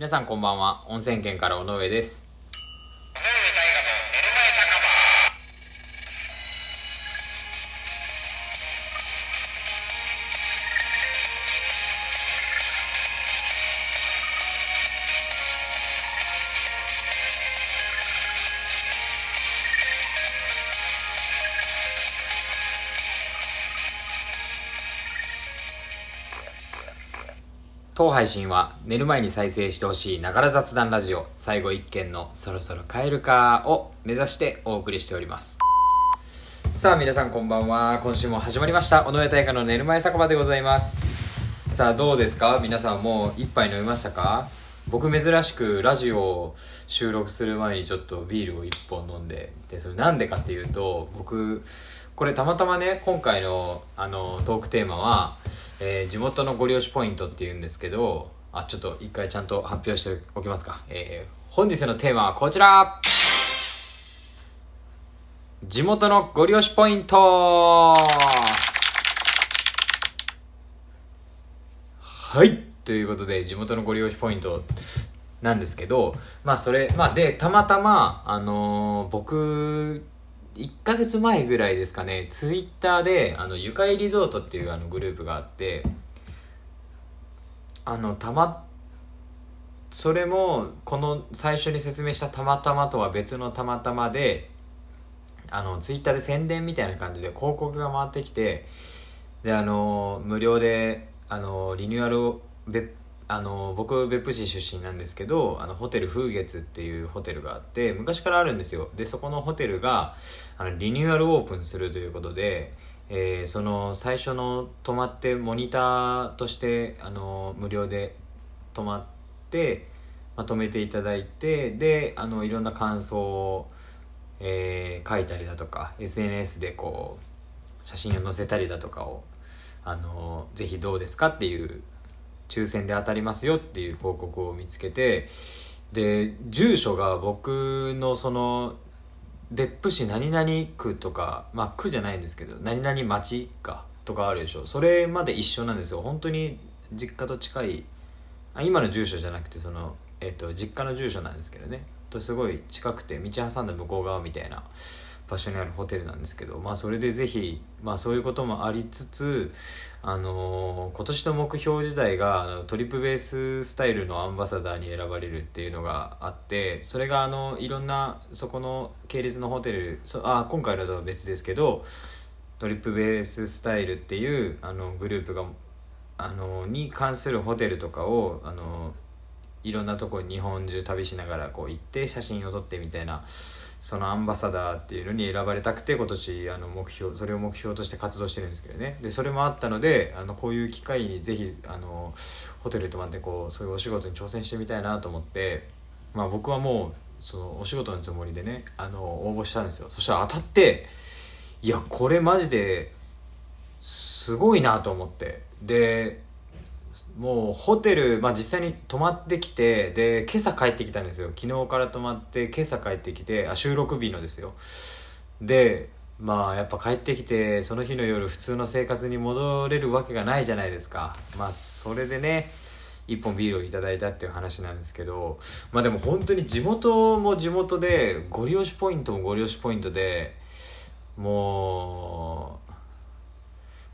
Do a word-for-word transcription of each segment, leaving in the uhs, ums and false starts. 皆さんこんばんは。温泉県から尾上です。尾上当配信は寝る前に再生してほしいながら雑談ラジオ最後一件のそろそろ帰るかを目指してお送りしております。さあ皆さんこんばんは。今週も始まりました尾上大河の寝る前酒場でございます。さあどうですか皆さん、もう一杯飲みましたか？僕珍しくラジオを収録する前にちょっとビールを一本飲んで、でそれなんでかっていうと、僕これたまたまね、今回のあのトークテーマはえー、地元のご利用しポイントっていうんですけど、あ、ちょっと一回ちゃんと発表しておきますか。えー、本日のテーマはこちら。地元のご利用しポイント。はい。ということで地元のご利用しポイントなんですけど、まあそれまあでたまたまあのー、僕いっかげつまえぐらいですかね、ツイッターであのゆかいリゾートっていうあのグループがあって、あのたまそれもこの最初に説明したたまたまとは別のたまたまで、あのツイッターで宣伝みたいな感じで広告が回ってきて、であの無料であのリニューアルを別あの僕別府市出身なんですけど、あのホテル風月っていうホテルがあって昔からあるんですよ。でそこのホテルがあのリニューアルオープンするということで、えー、その最初の泊まってモニターとしてあの無料で泊まって、まあ、泊めていただいて、であのいろんな感想を、えー、書いたりだとか エスエヌエス でこう写真を載せたりだとかをあのぜひどうですかっていう抽選で当たりますよっていう広告を見つけて、で住所が僕のその別府市何々区とか、まあ区じゃないんですけど何々町かとかあるでしょ、それまで一緒なんですよ。本当に実家と近い、あ今の住所じゃなくてその、えっと、実家の住所なんですけどねとすごい近くて道挟んだ向こう側みたいな場所にあるホテルなんですけど、まあそれでぜひ、まあそういうこともありつつ、あのー、今年の目標自体がトリップベーススタイルのアンバサダーに選ばれるっていうのがあって、それがあのいろんなそこの系列のホテル、そあ今回のとは別ですけどトリップベーススタイルっていうあのグループが、あのー、に関するホテルとかを、あのー、いろんなとこ日本中旅しながらこう行って写真を撮ってみたいな、そのアンバサダーっていうのに選ばれたくて今年あの目標それを目標として活動してるんですけどね。でそれもあったので、あのこういう機会にぜひあのホテルに泊まってこうそういうお仕事に挑戦してみたいなと思って、まあ、僕はもうそのお仕事のつもりでねあの応募したんですよ。そしたら当たって、いやこれマジですごいなと思って、でもうホテル、まあ、実際に泊まってきて、で今朝帰ってきたんですよ。昨日から泊まって今朝帰ってきて、あ収録日のですよ。でまあやっぱ帰ってきてその日の夜普通の生活に戻れるわけがないじゃないですか。まあそれでね一本ビールをいただいたっていう話なんですけど、まあでも本当に地元も地元でご利用しポイントもご利用しポイントで、もう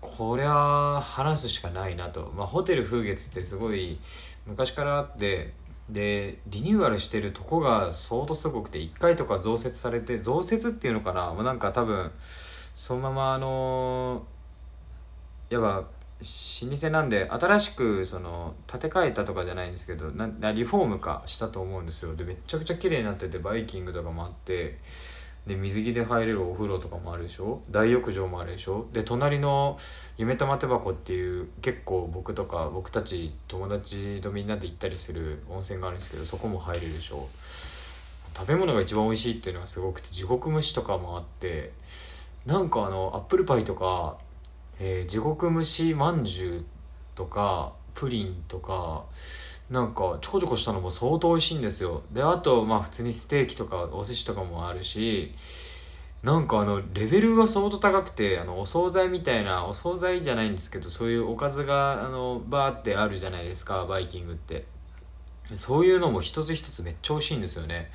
こりゃ話すしかないなと、まあ、ホテル風月ってすごい昔からあって、でリニューアルしてるとこが相当すごくて、いっかいとか増設されて、増設っていうのかな、もうなんか多分そのままあのやっぱ老舗なんで新しくその建て替えたとかじゃないんですけどなリフォーム化したと思うんですよ。でめちゃくちゃ綺麗になっててバイキングとかもあって、で水着で入れるお風呂とかもあるでしょ、大浴場もあるでしょ、で隣の夢玉手箱っていう結構僕とか僕たち友達とみんなで行ったりする温泉があるんですけど、そこも入れるでしょ。食べ物が一番美味しいっていうのがすごくて、地獄蒸しとかもあって、なんかあのアップルパイとか、えー、地獄蒸しまんじゅうとかプリンとかなんかちょこちょこしたのも相当美味しいんですよ。であとまあ普通にステーキとかお寿司とかもあるし、なんかあのレベルが相当高くて、あのお惣菜みたいな、お惣菜じゃないんですけどそういうおかずがあのバーってあるじゃないですかバイキングって。そういうのも一つ一つめっちゃ美味しいんですよね。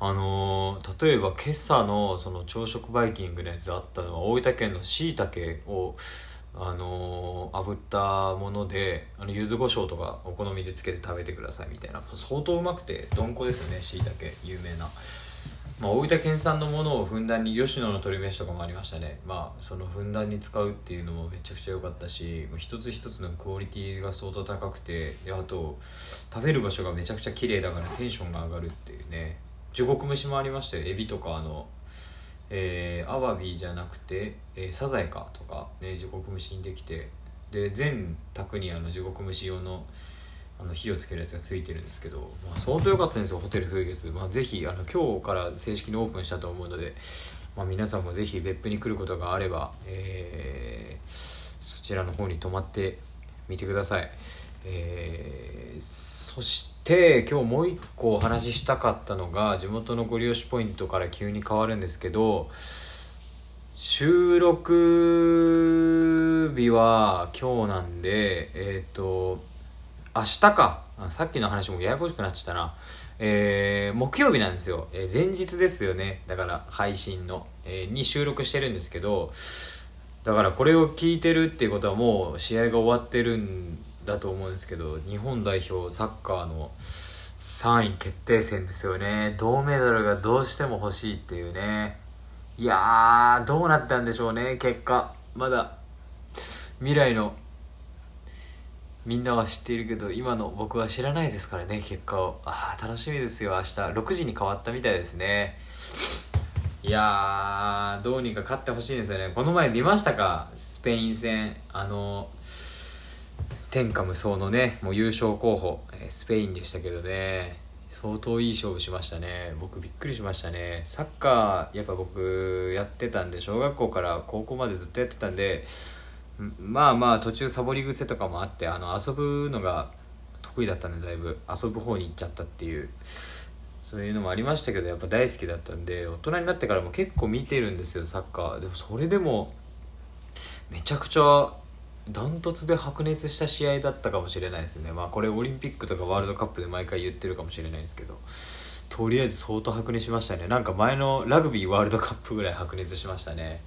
あのー、例えば今朝のその朝食バイキングのやつであったのは、大分県の椎茸をあのー、炙ったもので、あの柚子胡椒とかお好みでつけて食べてくださいみたいな、相当うまくて、どんこですよね、椎茸有名な、まあ、大分県産のものをふんだんに、吉野の鶏飯とかもありましたね。まあそのふんだんに使うっていうのもめちゃくちゃ良かったし、一つ一つのクオリティが相当高くて、であと食べる場所がめちゃくちゃ綺麗だからテンションが上がるっていうね。地獄蒸しもありましたよ。エビとかあのえー、アワビじゃなくて、えー、サザエかとか、ね、地獄蒸しにできて、で全卓にあの地獄蒸し用 の, あの火をつけるやつがついてるんですけど、まあ、相当良かったんですよ、ホテル風月。まあ、ぜひあの今日から正式にオープンしたと思うので、まあ、皆さんもぜひ別府に来ることがあれば、えー、そちらの方に泊まってみてください。えー、そして今日もう一個お話ししたかったのが、地元のご利用しポイントから急に変わるんですけど、収録日は今日なんで、えっ、ー、と明日か、さっきの話もややこしくなっちゃったな、えー、木曜日なんですよ、えー、前日ですよね。だから配信の、えー、に収録してるんですけど、だからこれを聞いてるっていうことはもう試合が終わってるんだと思うんですけど、日本代表サッカーのさんい決定戦ですよね。銅メダルがどうしても欲しいっていうね。いやー、どうなったんでしょうね、結果。まだ未来のみんなは知っているけど、今の僕は知らないですからね、結果を。あー、楽しみですよ。明日ろくじに変わったみたいですね。いやー、どうにか勝ってほしいんですよね。この前見ましたか、スペイン戦。あの天下無双のね、もう優勝候補スペインでしたけどね、相当いい勝負しましたね。僕びっくりしましたね。サッカーやっぱ僕やってたんで、小学校から高校までずっとやってたんで、まあまあ途中サボり癖とかもあって、あの遊ぶのが得意だったんで、だいぶ遊ぶ方に行っちゃったっていう、そういうのもありましたけど、やっぱ大好きだったんで、大人になってからも結構見てるんですよ、サッカー。でもそれでもめちゃくちゃダントツで白熱した試合だったかもしれないですね。まあこれオリンピックとかワールドカップで毎回言ってるかもしれないですけど、とりあえず相当白熱しましたね。なんか前のラグビーワールドカップぐらい白熱しましたね。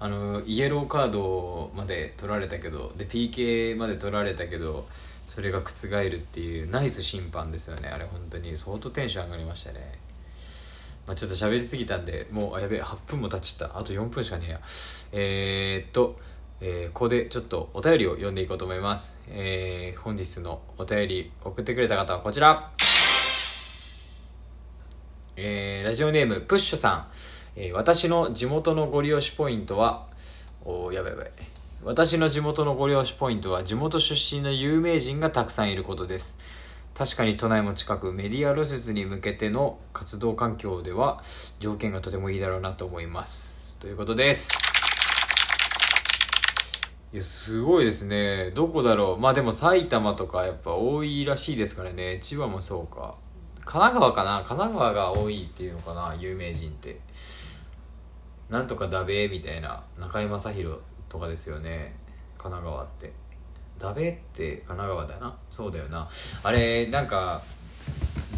あのイエローカードまで取られたけど、で ピーケー まで取られたけど、それが覆るっていうナイス審判ですよね。あれ本当に相当テンション上がりましたね。まあ、ちょっと喋りすぎたんで、もうやべえ、はっぷんも経っちゃった。あとよんぷんしかねえや。えーっとえー、ここでちょっとお便りを読んでいこうと思います、えー、本日のお便り送ってくれた方はこちら、えー、ラジオネームプッシュさん、えー、私の地元のご利用しポイントはおやばいやばい私の地元のご利用しポイントは地元出身の有名人がたくさんいることです。確かに都内も近く、メディア露出に向けての活動環境では条件がとてもいいだろうなと思いますということです。いや、すごいですね。どこだろう。まあでも埼玉とかやっぱ多いらしいですからね。千葉もそうか。神奈川かな。神奈川が多いっていうのかな、有名人って。なんとかだべーみたいな、中居正広とかですよね、神奈川って。だべーって神奈川だな。そうだよな。あれ、なんか、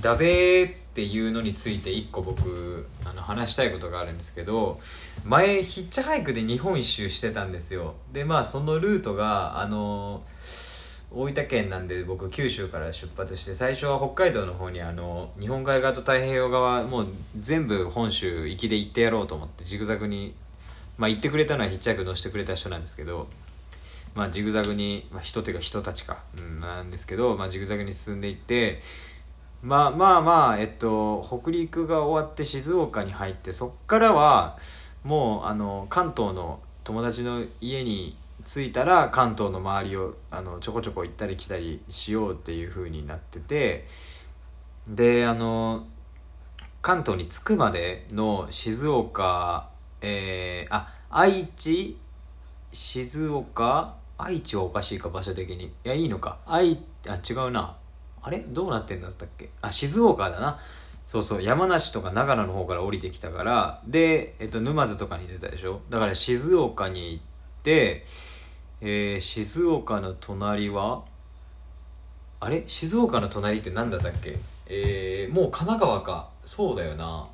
だべーっていうのについて一個僕、あの話したいことがあるんですけど、前ヒッチハイクで日本一周してたんですよ。でまあそのルートがあの大分県なんで、僕九州から出発して、最初は北海道の方にあの日本海側と太平洋側もう全部本州行きで行ってやろうと思ってジグザグに、まあ行ってくれたのはヒッチハイク乗せてくれた人なんですけど、まあジグザグに、まあ、人というか人たちか、うん、なんですけど、まあジグザグに進んでいって、まあまあまあえっと北陸が終わって静岡に入って、そっからはもうあの関東の友達の家に着いたら関東の周りをあのちょこちょこ行ったり来たりしようっていう風になってて、であの関東に着くまでの静岡、えー、あ愛知静岡愛知はおかしいか、場所的にいやいいのか愛あ違うなあれどうなってんだったっけあ静岡だなそうそう山梨とか長野の方から降りてきたから、で、えっと、沼津とかに出たでしょ。だから静岡に行って、えー、静岡の隣はあれ静岡の隣って何だったっけ、えー、もう神奈川か。そうだよな、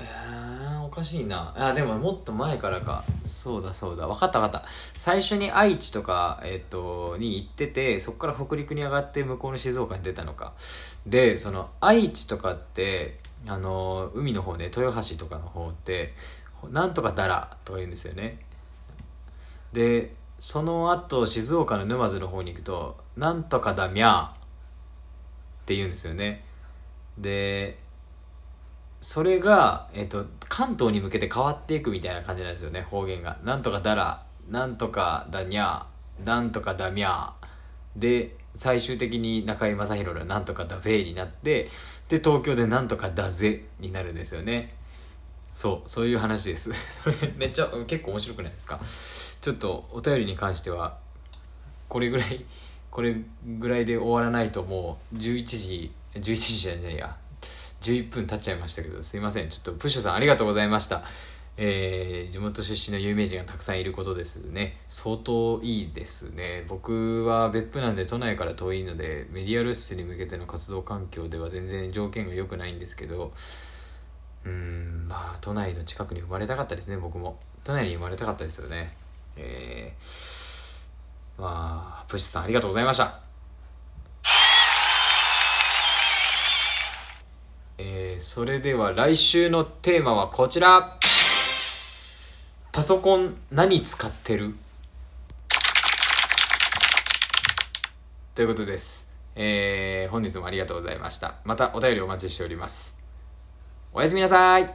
えー、おかしいなあ。でももっと前からか。そうだそうだ、分かった分かった。最初に愛知とか、えっと、に行ってて、そこから北陸に上がって向こうの静岡に出たのか。でその愛知とかってあの海の方ね、豊橋とかの方ってなんとかだらとか言うんですよね。でその後静岡の沼津の方に行くとなんとかだみゃーって言うんですよね。でそれが、えっと、関東に向けて変わっていくみたいな感じなんですよね、方言が。なんとかだら、なんとかだにゃー、なんとかだみゃーで、最終的に中居正広のなんとかだべーになって、で東京でなんとかだぜになるんですよね。そうそういう話ですそれめっちゃ結構面白くないですか。ちょっとお便りに関してはこれぐらいこれぐらいで終わらないと、もうじゅういちじじゅういちじじゃないやじゅういっぷん経っちゃいましたけど、すいません。ちょっとプッシュさんありがとうございました。えー、地元出身の有名人がたくさんいることですね。相当いいですね。僕は別府なんで都内から遠いので、メディア露出に向けての活動環境では全然条件が良くないんですけど、うーんまあ都内の近くに生まれたかったですね。僕も都内に生まれたかったですよね。えー、まあプッシュさんありがとうございました。えー、それでは来週のテーマはこちら。パソコン何使ってるということです。えー、本日もありがとうございました。またお便りお待ちしております。おやすみなさい。